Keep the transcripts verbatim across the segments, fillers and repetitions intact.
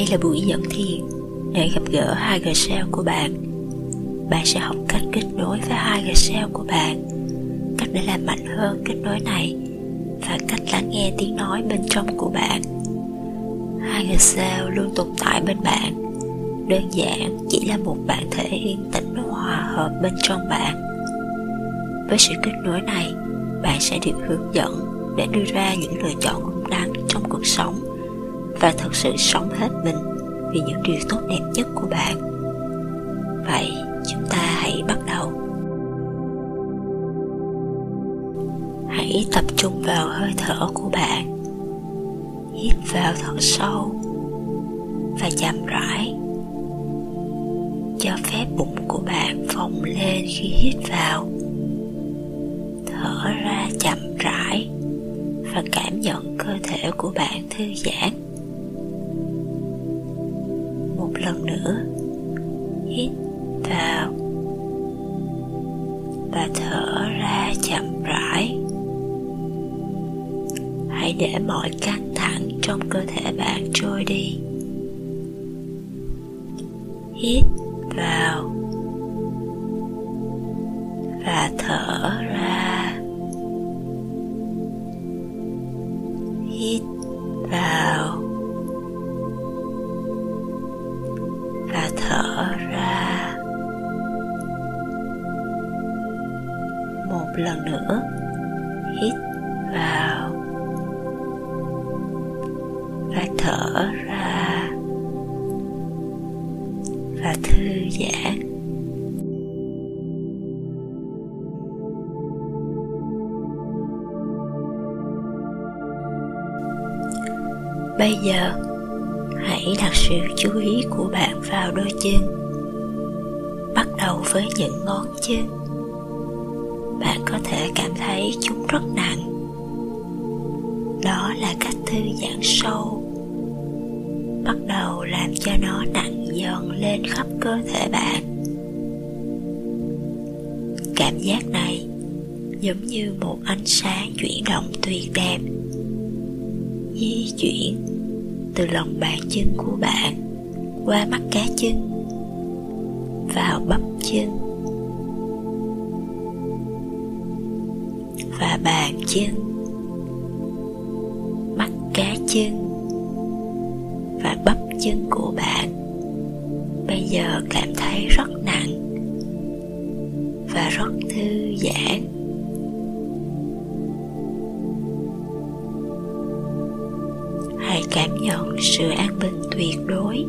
Đây là buổi dẫn thiền để gặp gỡ hai người sao của bạn. Bạn sẽ học cách kết nối với hai người sao của bạn, cách để làm mạnh hơn kết nối này và cách lắng nghe tiếng nói bên trong của bạn. Hai người sao luôn tồn tại bên bạn, đơn giản chỉ là một bản thể yên tĩnh hòa hợp bên trong bạn. Với sự kết nối này, bạn sẽ được hướng dẫn để đưa ra những lựa chọn đúng đắn trong cuộc sống và thật sự sống hết mình vì những điều tốt đẹp nhất của bạn. Vậy, chúng ta hãy bắt đầu. Hãy tập trung vào hơi thở của bạn. Hít vào thật sâu và chậm rãi. Cho phép bụng của bạn phồng lên khi hít vào. Thở ra chậm rãi và cảm nhận cơ thể của bạn thư giãn. Một lần nữa, hít vào và thở ra chậm rãi. Hãy để mọi căng thẳng trong cơ thể bạn trôi đi. Hít vào và thở ra. Hít vào và thở ra. Một lần nữa. Hít vào và thở ra và thư giãn. Bây giờ, hãy đặt sự chú ý của bạn vào đôi chân. Bắt đầu với những ngón chân. Bạn có thể cảm thấy chúng rất nặng. Đó là cách thư giãn sâu. Bắt đầu làm cho nó nặng dần lên khắp cơ thể bạn. Cảm giác này giống như một ánh sáng chuyển động tuyệt đẹp, di chuyển từ lòng bàn chân của bạn qua mắt cá chân, vào bắp chân và bàn chân, mắt cá chân và bắp chân của bạn bây giờ cảm thấy rất nặng và rất thư giãn. Cảm nhận sự an bình tuyệt đối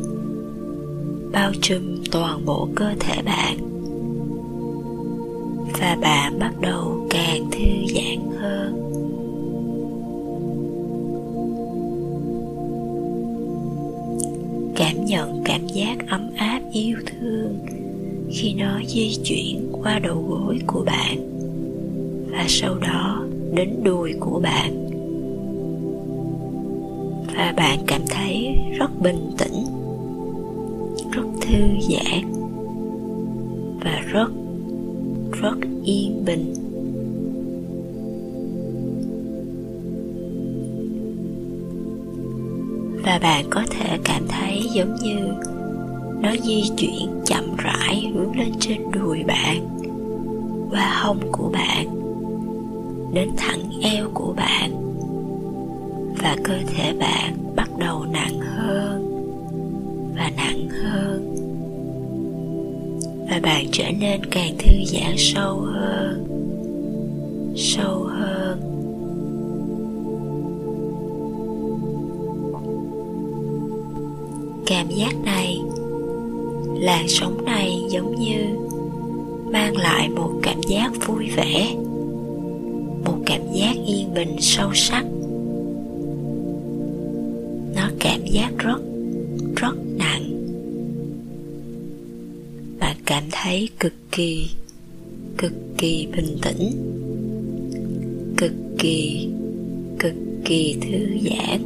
bao trùm toàn bộ cơ thể bạn, và bạn bắt đầu càng thư giãn hơn. Cảm nhận cảm giác ấm áp yêu thương khi nó di chuyển qua đầu gối của bạn và sau đó đến đùi của bạn. Và bạn cảm thấy rất bình tĩnh, rất thư giãn và rất, rất yên bình. Và bạn có thể cảm thấy giống như nó di chuyển chậm rãi hướng lên trên đùi bạn, qua hông của bạn, đến thẳng eo của bạn. Và cơ thể bạn bắt đầu nặng hơn và nặng hơn. Và bạn trở nên càng thư giãn sâu hơn, sâu hơn. Cảm giác này, làn sóng này giống như mang lại một cảm giác vui vẻ, một cảm giác yên bình sâu sắc. Cảm giác rất, rất nặng. Bạn cảm thấy cực kỳ, cực kỳ bình tĩnh, cực kỳ, cực kỳ thư giãn.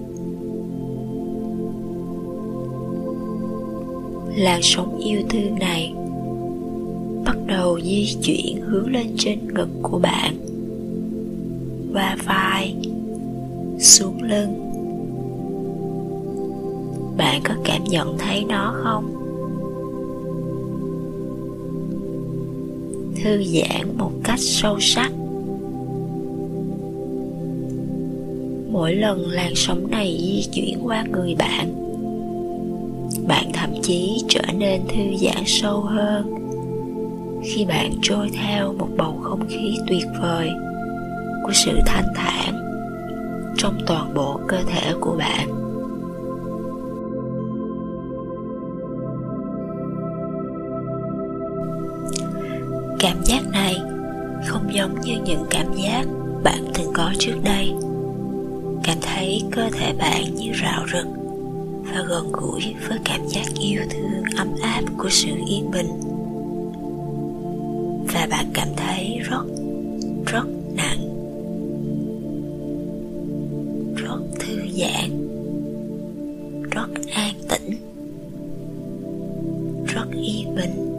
Làn sóng yêu thương này bắt đầu di chuyển hướng lên trên ngực của bạn, qua vai, xuống lưng, Bạn có cảm nhận thấy nó không? Thư giãn một cách sâu sắc. Mỗi lần làn sóng này di chuyển qua người bạn, bạn thậm chí trở nên thư giãn sâu hơn khi bạn trôi theo một bầu không khí tuyệt vời của sự thanh thản trong toàn bộ cơ thể của bạn. Cảm giác này không giống như những cảm giác bạn từng có trước đây. Cảm thấy cơ thể bạn như rạo rực và gần gũi với cảm giác yêu thương ấm áp của sự yên bình. Và bạn cảm thấy rất, rất nặng, rất thư giãn, rất an tĩnh, rất yên bình.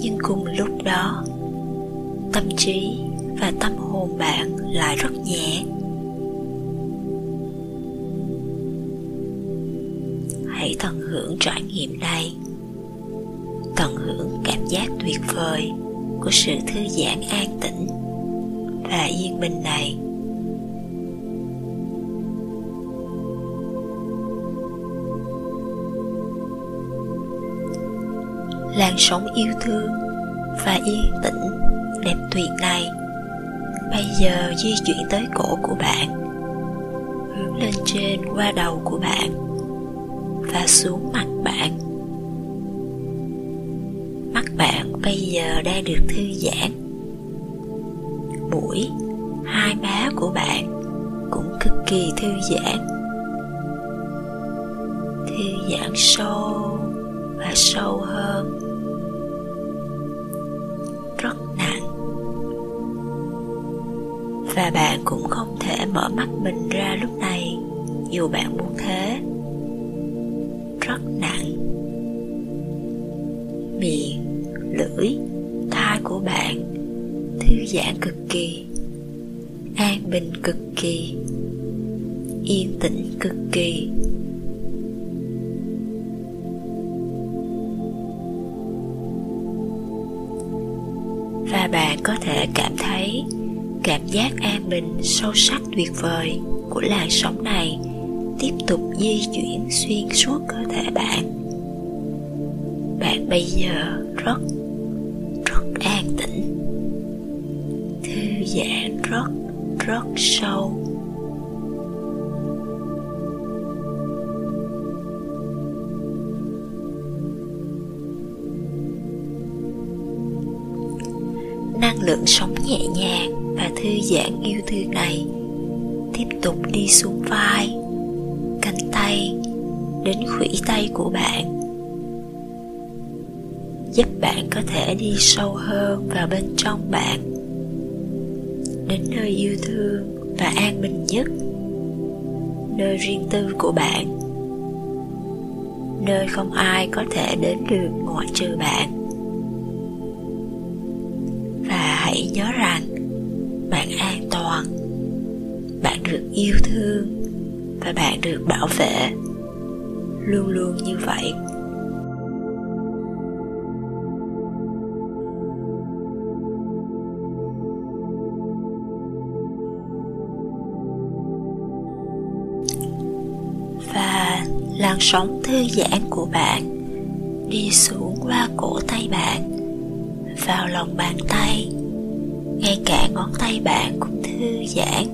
Nhưng cùng lúc đó, tâm trí và tâm hồn bạn lại rất nhẹ. Hãy tận hưởng trải nghiệm này, tận hưởng cảm giác tuyệt vời của sự thư giãn an tĩnh và yên bình này. Làn sóng yêu thương và yên tĩnh đẹp tuyệt này bây giờ di chuyển tới cổ của bạn, hướng lên trên qua đầu của bạn và xuống mặt bạn. Mắt bạn bây giờ đang được thư giãn. Mũi, hai má của bạn cũng cực kỳ thư giãn. Thư giãn sâu và sâu hơn. Rất nặng. Và bạn cũng không thể mở mắt mình ra lúc này dù bạn muốn thế. Rất nặng. Miệng, lưỡi, tai của bạn thư giãn cực kỳ, an bình cực kỳ, yên tĩnh cực kỳ. Và bạn có thể cảm thấy cảm giác an bình sâu sắc tuyệt vời của làn sóng này tiếp tục di chuyển xuyên suốt cơ thể bạn. Bạn bây giờ rất, rất an tĩnh, thư giãn rất, rất sâu. Năng lượng sống nhẹ nhàng và thư giãn yêu thương này tiếp tục đi xuống vai, cánh tay đến khuỷu tay của bạn, giúp bạn có thể đi sâu hơn vào bên trong bạn, đến nơi yêu thương và an bình nhất, nơi riêng tư của bạn, nơi không ai có thể đến được ngoại trừ bạn. Và hãy nhớ rằng bạn an toàn, bạn được yêu thương và bạn được bảo vệ, luôn luôn như vậy. Và làn sóng thư giãn của bạn đi xuống qua cổ tay bạn, vào lòng bàn tay, ngay cả ngón tay bạn cũng thư giãn.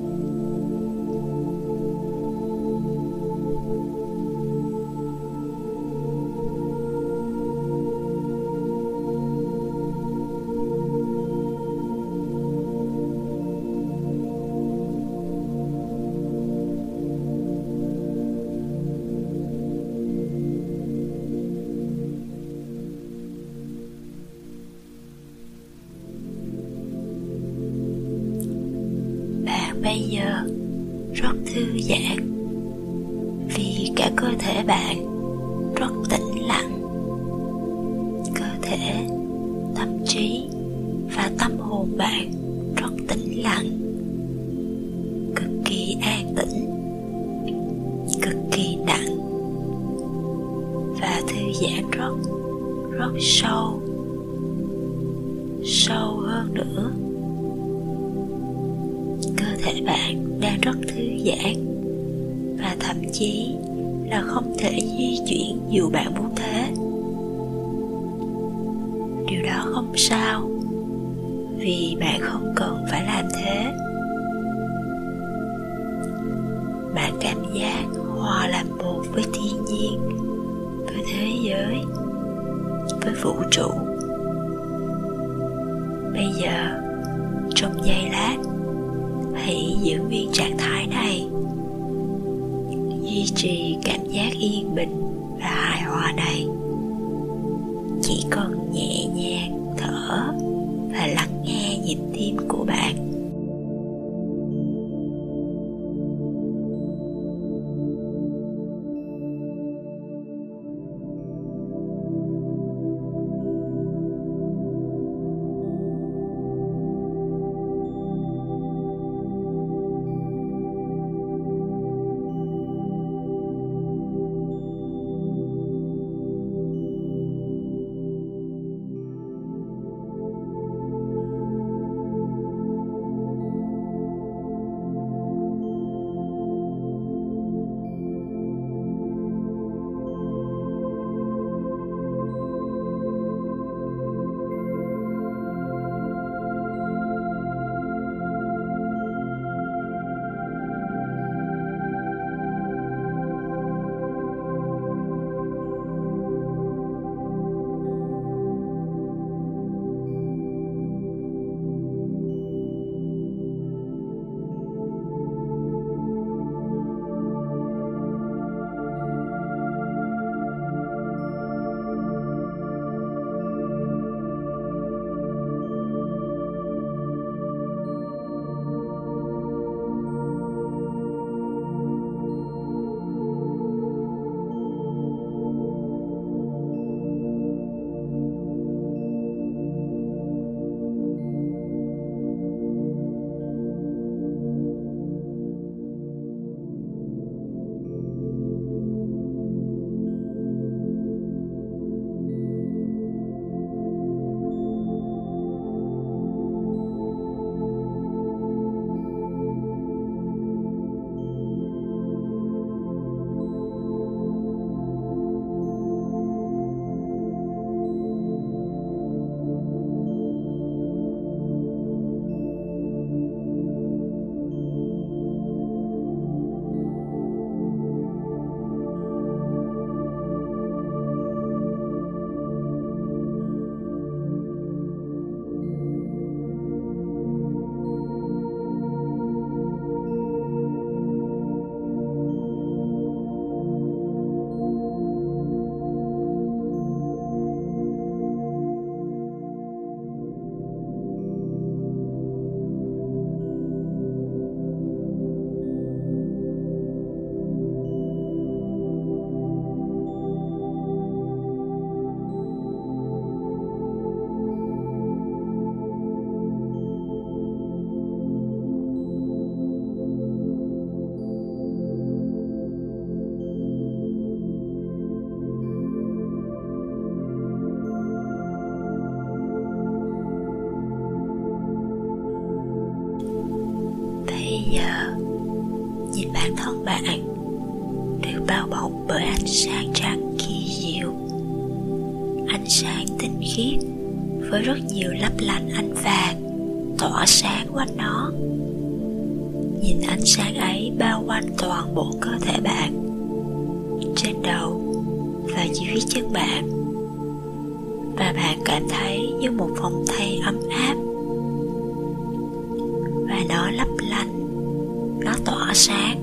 Bây giờ rất thư giãn vì cả cơ thể bạn rất tĩnh lặng. Cơ thể, tâm trí và tâm hồn bạn rất tĩnh lặng, cực kỳ an tĩnh, và thư giãn rất rất sâu sâu hơn nữa. Cơ thể bạn đang rất thư giãn và thậm chí là không thể di chuyển dù bạn muốn thế. Điều đó không sao, vì bạn không cần phải làm thế. Bạn cảm giác hòa làm một với thiên nhiên, với thế giới, với vũ trụ. Bây giờ, trong giây lát, hãy giữ nguyên trạng thái này, duy trì cảm giác yên bình và hài hòa này. Chỉ cần nhẹ nhàng thở và lắng nghe nhịp tim của bạn. Nhìn bản thân bạn được bao bọc bởi ánh sáng trắng kỳ diệu, ánh sáng tinh khiết với rất nhiều lấp lánh ánh vàng tỏa sáng quanh nó. Nhìn ánh sáng ấy bao quanh toàn bộ cơ thể bạn, trên đầu và dưới chân bạn, và bạn cảm thấy như một vòng tay ấm áp, và nó lấp lánh, nó tỏa sáng.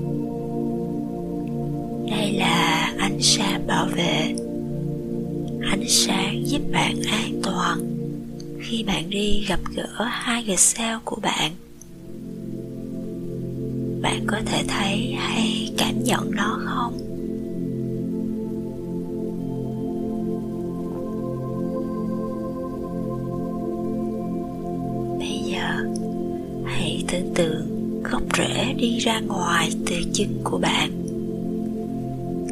Đây là ánh sáng bảo vệ, ánh sáng giúp bạn an toàn khi bạn đi gặp gỡ hai người sao của bạn. Bạn có thể thấy hay cảm nhận nó không? Bây giờ hãy tưởng tượng gốc rễ đi ra ngoài từ chân của bạn.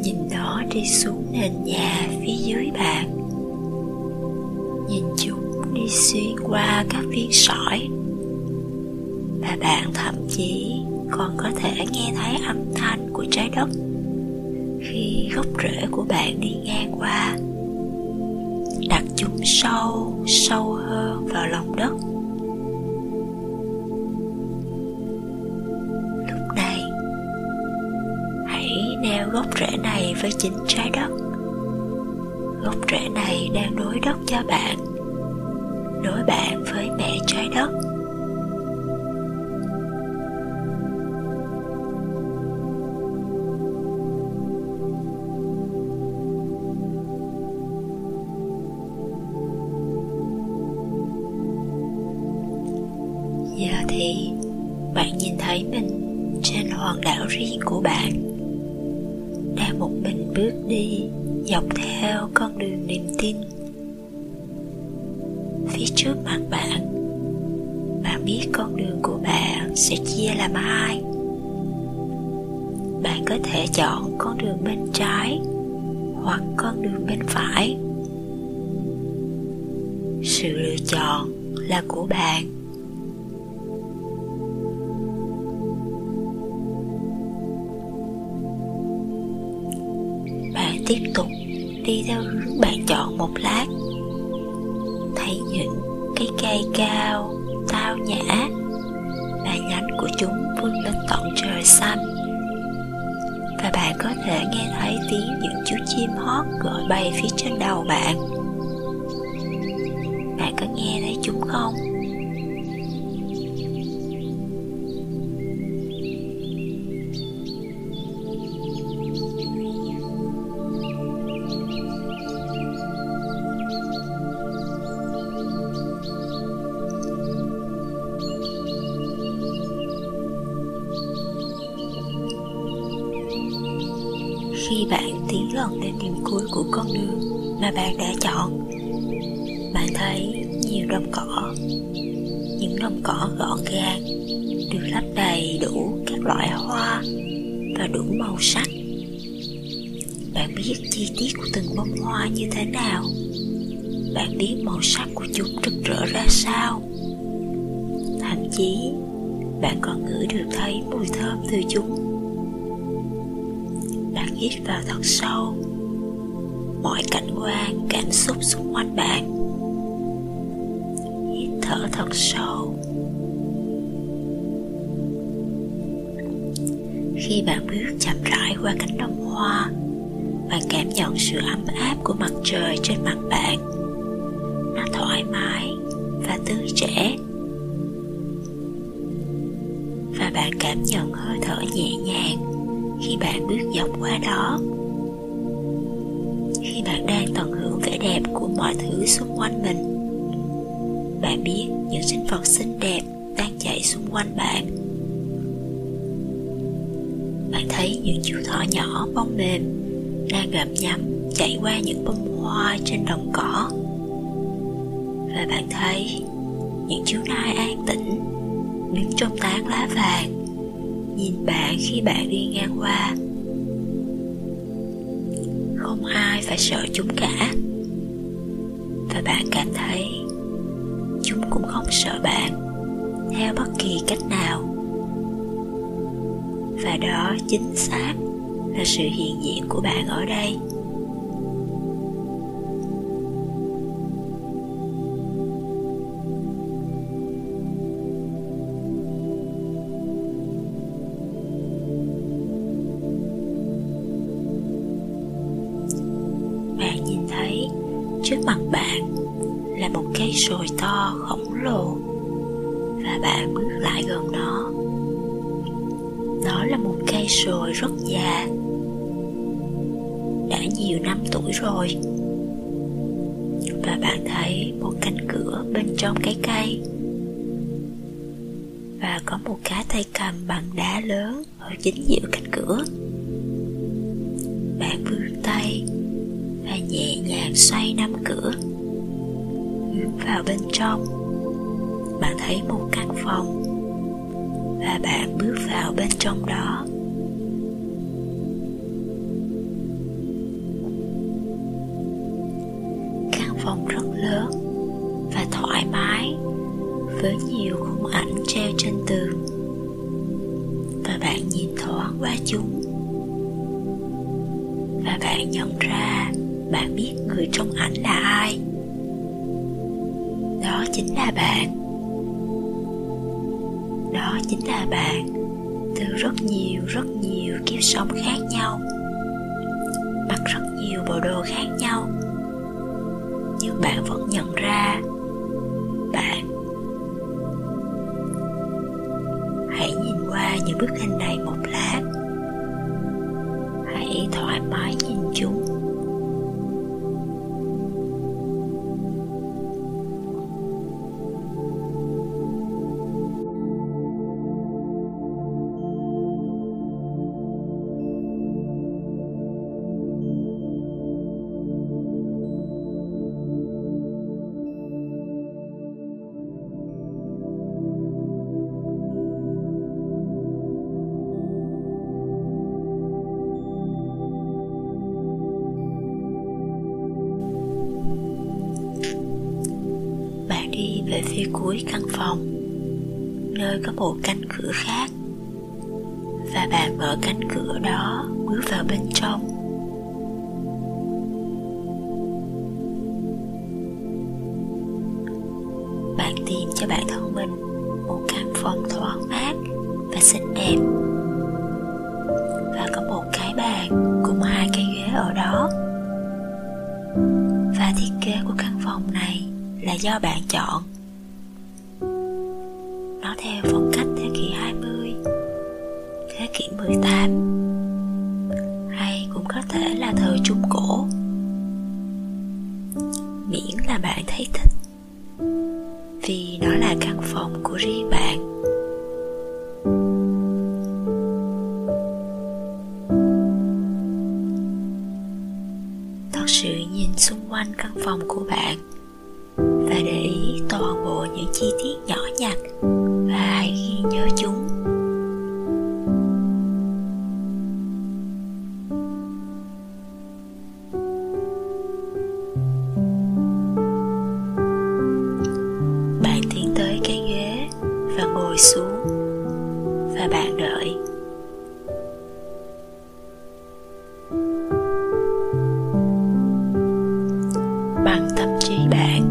Nhìn nó đi xuống nền nhà phía dưới bạn. Nhìn chúng đi xuyên qua các viên sỏi, và bạn thậm chí còn có thể nghe thấy âm thanh của trái đất khi gốc rễ của bạn đi ngang qua, đặt chúng sâu, sâu hơn vào lòng đất. Lúc này, hãy neo gốc rễ này với chính trái đất. Gốc rễ này đang nối đất cho bạn, nối bạn với mẹ trái đất. Giờ thì bạn nhìn thấy mình trên hòn đảo riêng của bạn, đang một mình bước đi dọc theo con đường niềm tin. Phía trước mặt bạn, bạn biết con đường của bạn sẽ chia làm hai. Bạn có thể chọn con đường bên trái hoặc con đường bên phải. Sự lựa chọn là của bạn. Tiếp tục đi theo hướng bạn chọn một lát, thấy những cái cây cao, tao nhã và nhánh của chúng vươn lên tận trời xanh, và bạn có thể nghe thấy tiếng những chú chim hót gọi bay phía trên đầu bạn. Bạn có nghe thấy chúng không? Khi bạn tiến gần đến điểm cuối của con đường mà bạn đã chọn, bạn thấy nhiều đồng cỏ. Những đồng cỏ gọn gàng, được lấp đầy đủ các loại hoa và đủ màu sắc. Bạn biết chi tiết của từng bông hoa như thế nào. Bạn biết màu sắc của chúng rực rỡ ra sao. Thậm chí, bạn còn ngửi được thấy mùi thơm từ chúng. Bạn hít vào thật sâu mọi cảnh quan, cảm xúc xung quanh bạn. Hít thở thật sâu. Khi bạn bước chậm rãi qua cánh đồng hoa, bạn cảm nhận sự ấm áp của mặt trời trên mặt bạn. Nó thoải mái và tươi trẻ, và bạn cảm nhận hơi thở nhẹ nhàng khi bạn bước dọc qua đó. Khi bạn đang tận hưởng vẻ đẹp của mọi thứ xung quanh mình, bạn biết những sinh vật xinh đẹp đang chạy xung quanh bạn. Bạn thấy những chú thỏ nhỏ bông mềm đang gặm nhấm chạy qua những bông hoa trên đồng cỏ. Và bạn thấy những chú nai an tĩnh đứng trong tán lá vàng nhìn bạn khi bạn đi ngang qua. Không ai phải sợ chúng cả, và bạn cảm thấy chúng cũng không sợ bạn theo bất kỳ cách nào. Và đó chính xác là sự hiện diện của bạn ở đây. Trước mặt bạn là một cây sồi to khổng lồ, và bạn bước lại gần nó. Đó là một cây sồi rất già, đã nhiều năm tuổi rồi, và bạn thấy một cánh cửa bên trong cái cây, và có một cái tay cầm bằng đá lớn ở chính giữa cánh cửa. Bạn vươn tay và nhẹ nhàng xoay nắm cửa hướng vào bên trong. Bạn thấy một căn phòng, và bạn bước vào bên trong đó. phòng rất lớn và thoải mái với nhiều khung ảnh treo trên tường, và bạn nhìn thoáng qua chúng và bạn nhận ra bạn biết người trong ảnh là ai. Đó chính là bạn. Đó chính là bạn từ rất nhiều rất nhiều kiếp sống khác nhau, mặc rất nhiều bộ đồ khác nhau, nhưng bạn vẫn nhận ra bạn. Hãy nhìn qua những bức hình này một lát. Hãy thoải mái nhìn chúng. Về phía cuối căn phòng, nơi có một cánh cửa khác, và bạn mở cánh cửa đó bước vào bên trong. Bạn tìm cho bản thân mình một căn phòng thoáng mát và xinh đẹp, và có một cái bàn cùng hai cái ghế ở đó. Và thiết kế của căn phòng này là do bạn chọn. Nó theo phong cách thế kỷ hai mươi, thế kỷ mười tám, hay cũng có thể là thời Trung Cổ. Miễn là bạn thấy thích, vì nó là căn phòng của riêng bạn. Thật sự nhìn xung quanh căn phòng của bạn và để ý toàn bộ những chi tiết nhỏ nhặt, và hãy ghi nhớ chúng. Bạn tiến tới cái ghế và ngồi xuống, và bạn đợi. Bằng tâm trí bạn,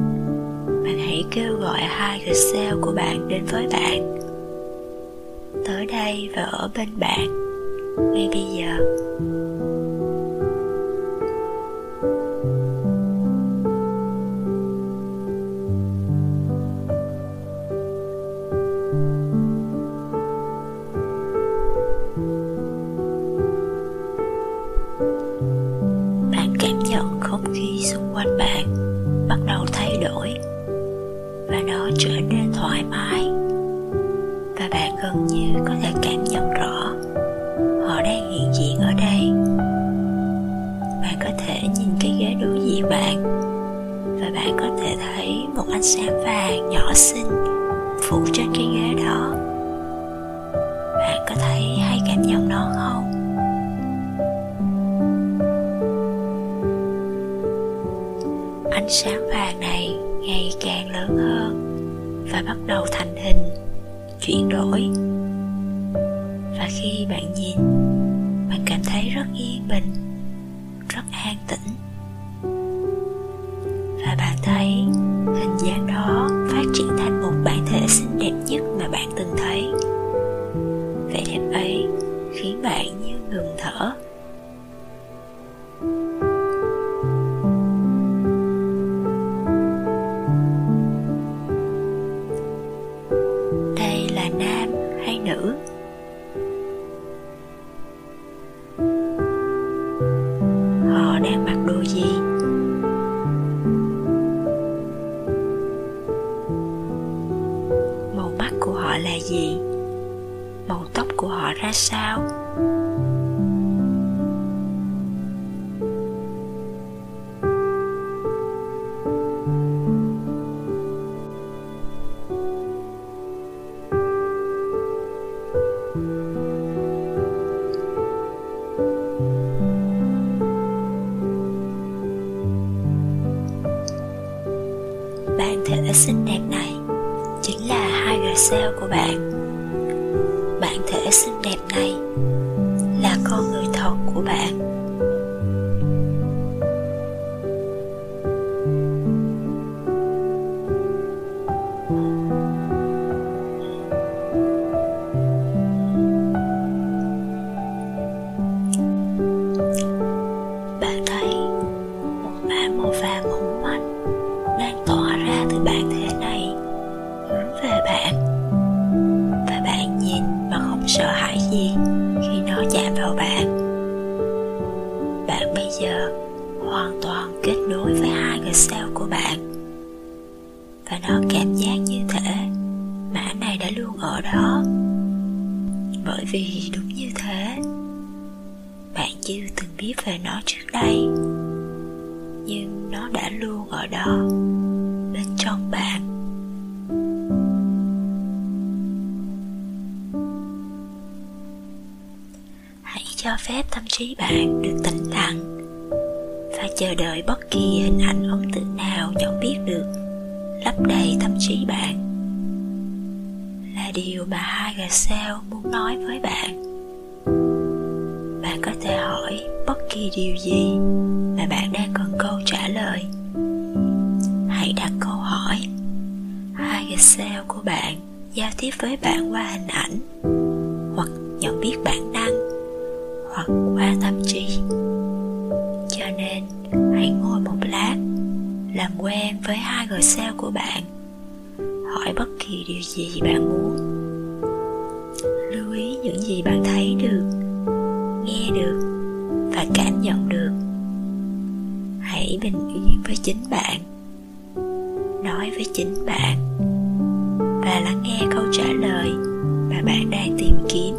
bạn hãy kêu gọi hai người sale của bạn đến với bạn, tới đây và ở bên bạn ngay bây giờ. Bạn cảm nhận không khí xung quanh bạn bắt đầu thay đổi, và nó trở nên thoải mái, và bạn gần như có thể cảm nhận rõ họ đang hiện diện ở đây. Bạn có thể nhìn cái ghế đối diện bạn, và bạn có thể thấy một ánh sáng vàng nhỏ xinh phủ trên cái ghế đó. Bạn có thấy hay cảm nhận nó không? Ánh sáng vàng này ngày càng lớn hơn và bắt đầu thành hình, chuyển đổi. Và khi bạn nhìn, bạn cảm thấy rất yên bình, rất an tĩnh. Và bạn thấy hình dáng đó phát triển thành một bản thể xinh đẹp nhất mà bạn từng thấy. Vẻ đẹp ấy khiến bạn như ngừng thở. Là gì? Màu tóc của họ ra sao? thể xinh đẹp này chính là hai gà sao của bạn. Bản thể xinh đẹp này là con người thật của bạn. Bạn thấy một mảng màu vàng hùng mạnh đang tỏa ra từ bản thể này hướng về bạn, và bạn nhìn mà không sợ hãi gì khi nó chạm vào bạn. Bạn bây giờ hoàn toàn kết nối với hai người sao của bạn, và nó cảm giác như thể mã này đã luôn ở đó. Bởi vì đúng như thế, bạn chưa từng biết về nó trước đây, nhưng nó đã luôn ở đó bên trong bạn. Hãy cho phép tâm trí bạn được tĩnh lặng và chờ đợi bất kỳ hình ảnh âm tự nào nhận biết được lấp đầy tâm trí bạn, là điều mà hai gà sao muốn nói với bạn. Bạn có thể hỏi bất kỳ điều gì mà bạn đang cần câu trả lời. Hãy đặt câu hỏi: hai gà sao của bạn giao tiếp với bạn qua hình ảnh, hoặc nhận biết bản năng, hoặc qua tâm trí. Cho nên hãy ngồi một lát, làm quen với hai gà sao của bạn, hỏi bất kỳ điều gì bạn muốn. Lưu ý những gì bạn thấy được, nghe được và cảm nhận được. Hãy bình yên với chính bạn, nói với chính bạn và lắng nghe câu trả lời mà bạn đang tìm kiếm.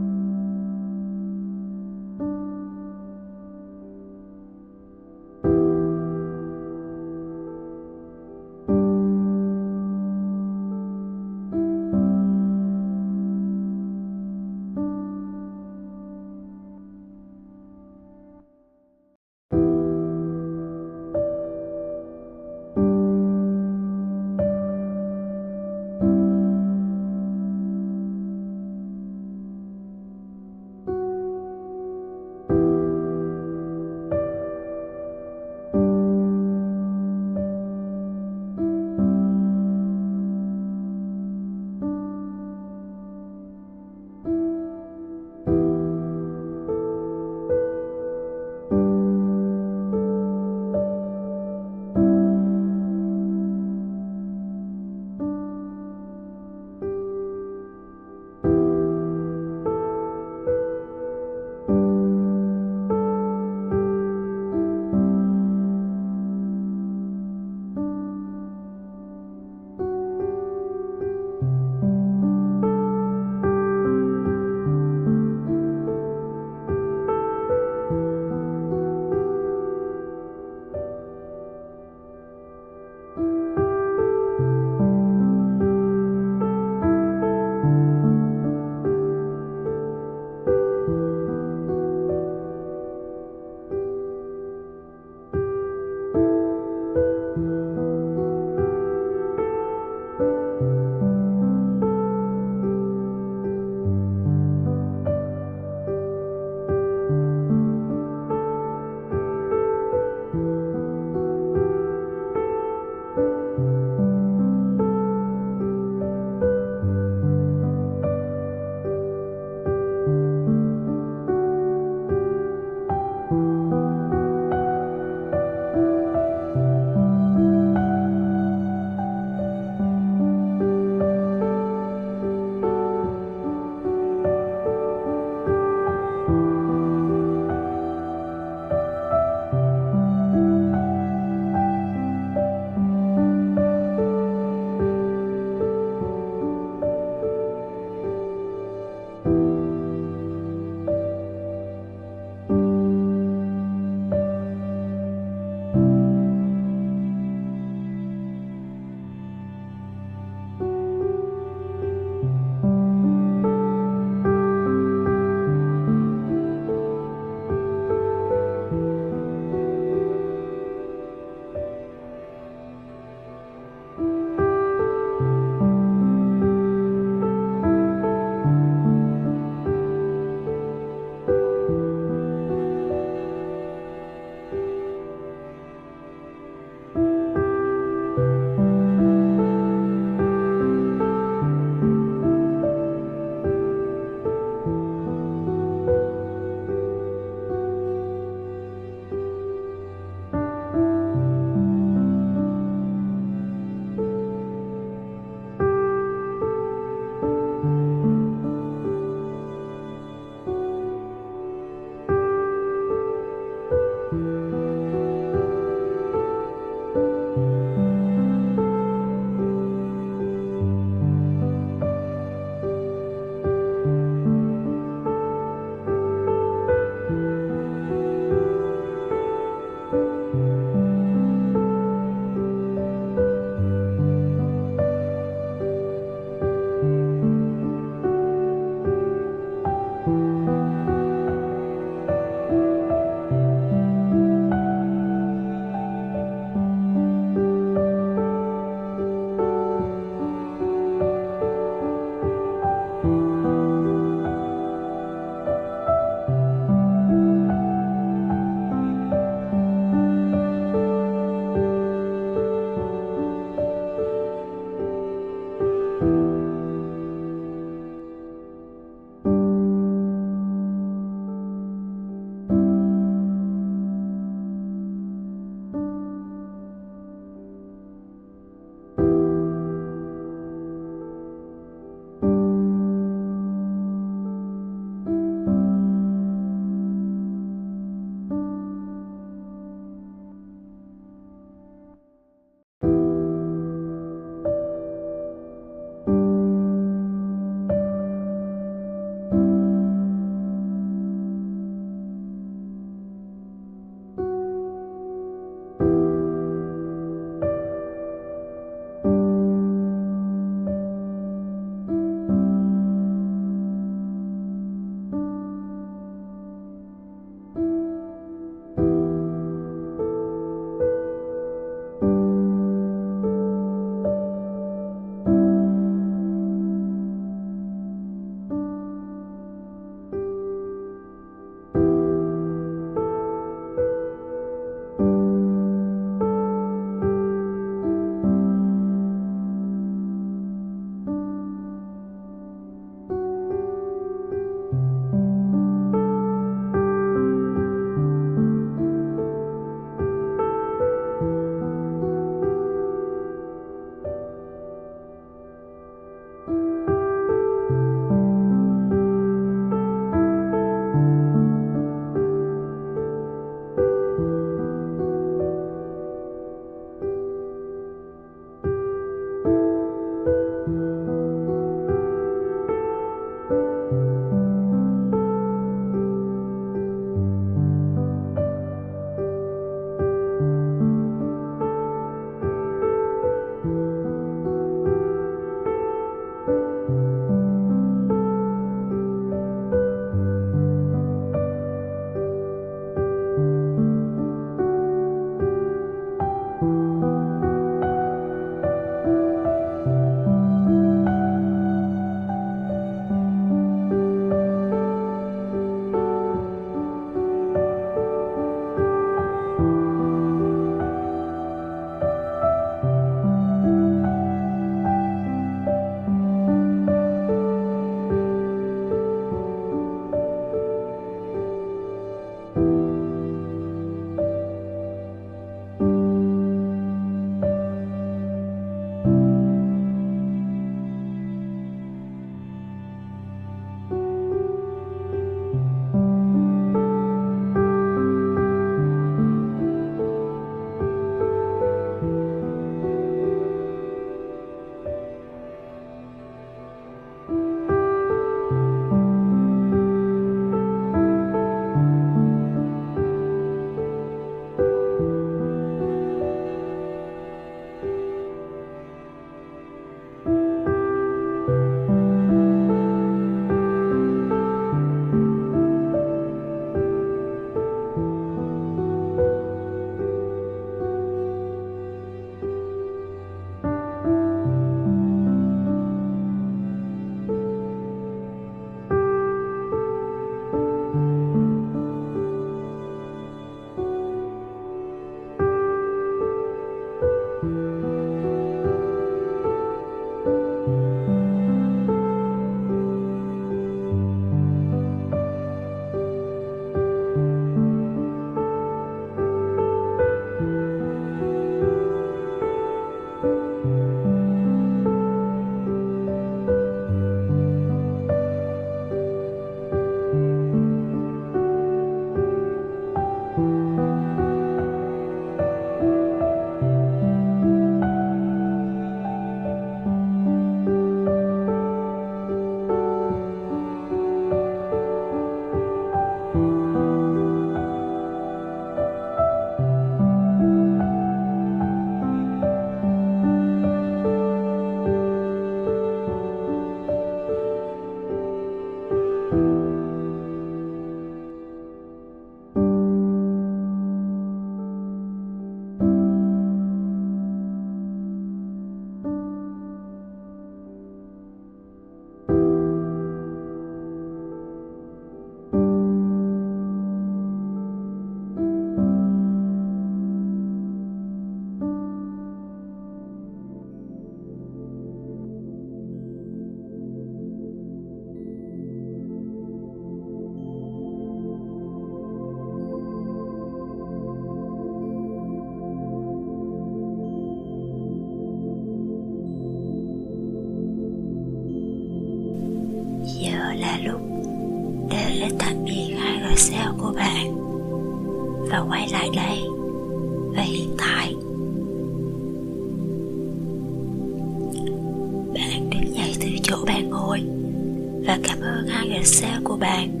tại sao của bạn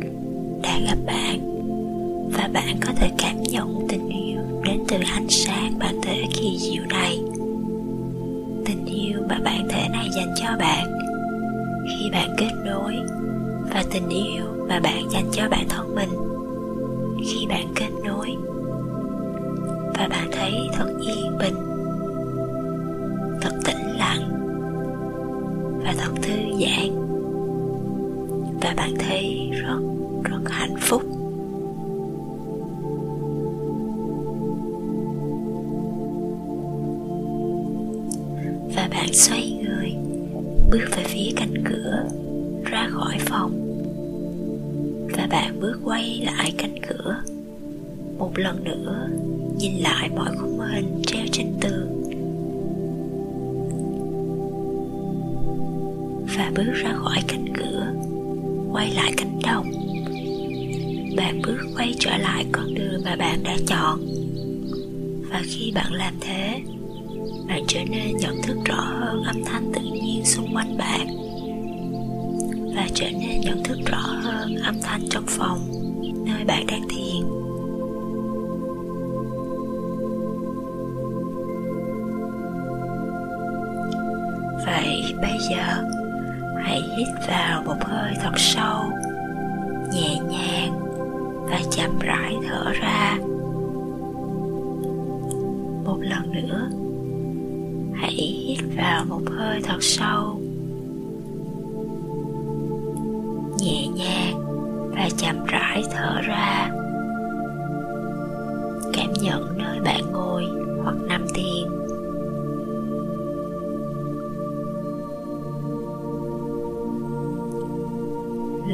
đã gặp bạn, và bạn có thể cảm nhận tình yêu đến từ ánh sáng bản thể kỳ diệu này. Tình yêu mà bản thể này dành cho bạn khi bạn kết nối, và tình yêu mà bạn dành cho bản thân mình khi bạn kết nối và bạn thấy thật yên bình, thật tĩnh lặng và thật thư giãn, và bạn thấy rất rất hạnh phúc. Và bạn xoay người bước về phía cánh cửa ra khỏi phòng, và bạn bước quay lại cánh cửa một lần nữa, nhìn lại mọi khung hình treo trên tường và bước ra khỏi cánh cửa, quay lại cánh đồng. Bạn bước quay trở lại con đường mà bạn đã chọn, và khi bạn làm thế, bạn trở nên nhận thức rõ hơn âm thanh tự nhiên xung quanh bạn, và trở nên nhận thức rõ hơn âm thanh trong phòng nơi bạn đang thiền. Vậy bây giờ hãy hít vào một hơi thật sâu, nhẹ nhàng và chậm rãi thở ra. Một lần nữa, hãy hít vào một hơi thật sâu, nhẹ nhàng và chậm rãi thở ra. Cảm nhận nơi bạn ngồi hoặc nằm thiền.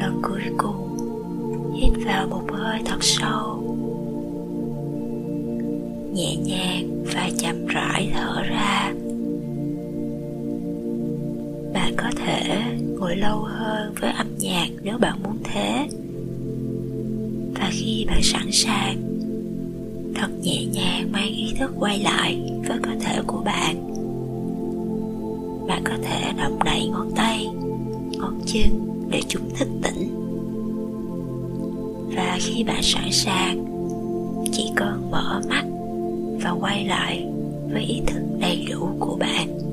Lần cuối cùng, hít vào một hơi thật sâu, nhẹ nhàng và chậm rãi thở ra. Bạn có thể ngồi lâu hơn với âm nhạc nếu bạn muốn thế, và khi bạn sẵn sàng, thật nhẹ nhàng mang ý thức quay lại với cơ thể của bạn. Bạn có thể động đậy ngón tay, ngón chân để chúng thức tỉnh, và khi bạn sẵn sàng, chỉ cần mở mắt và quay lại với ý thức đầy đủ của bạn.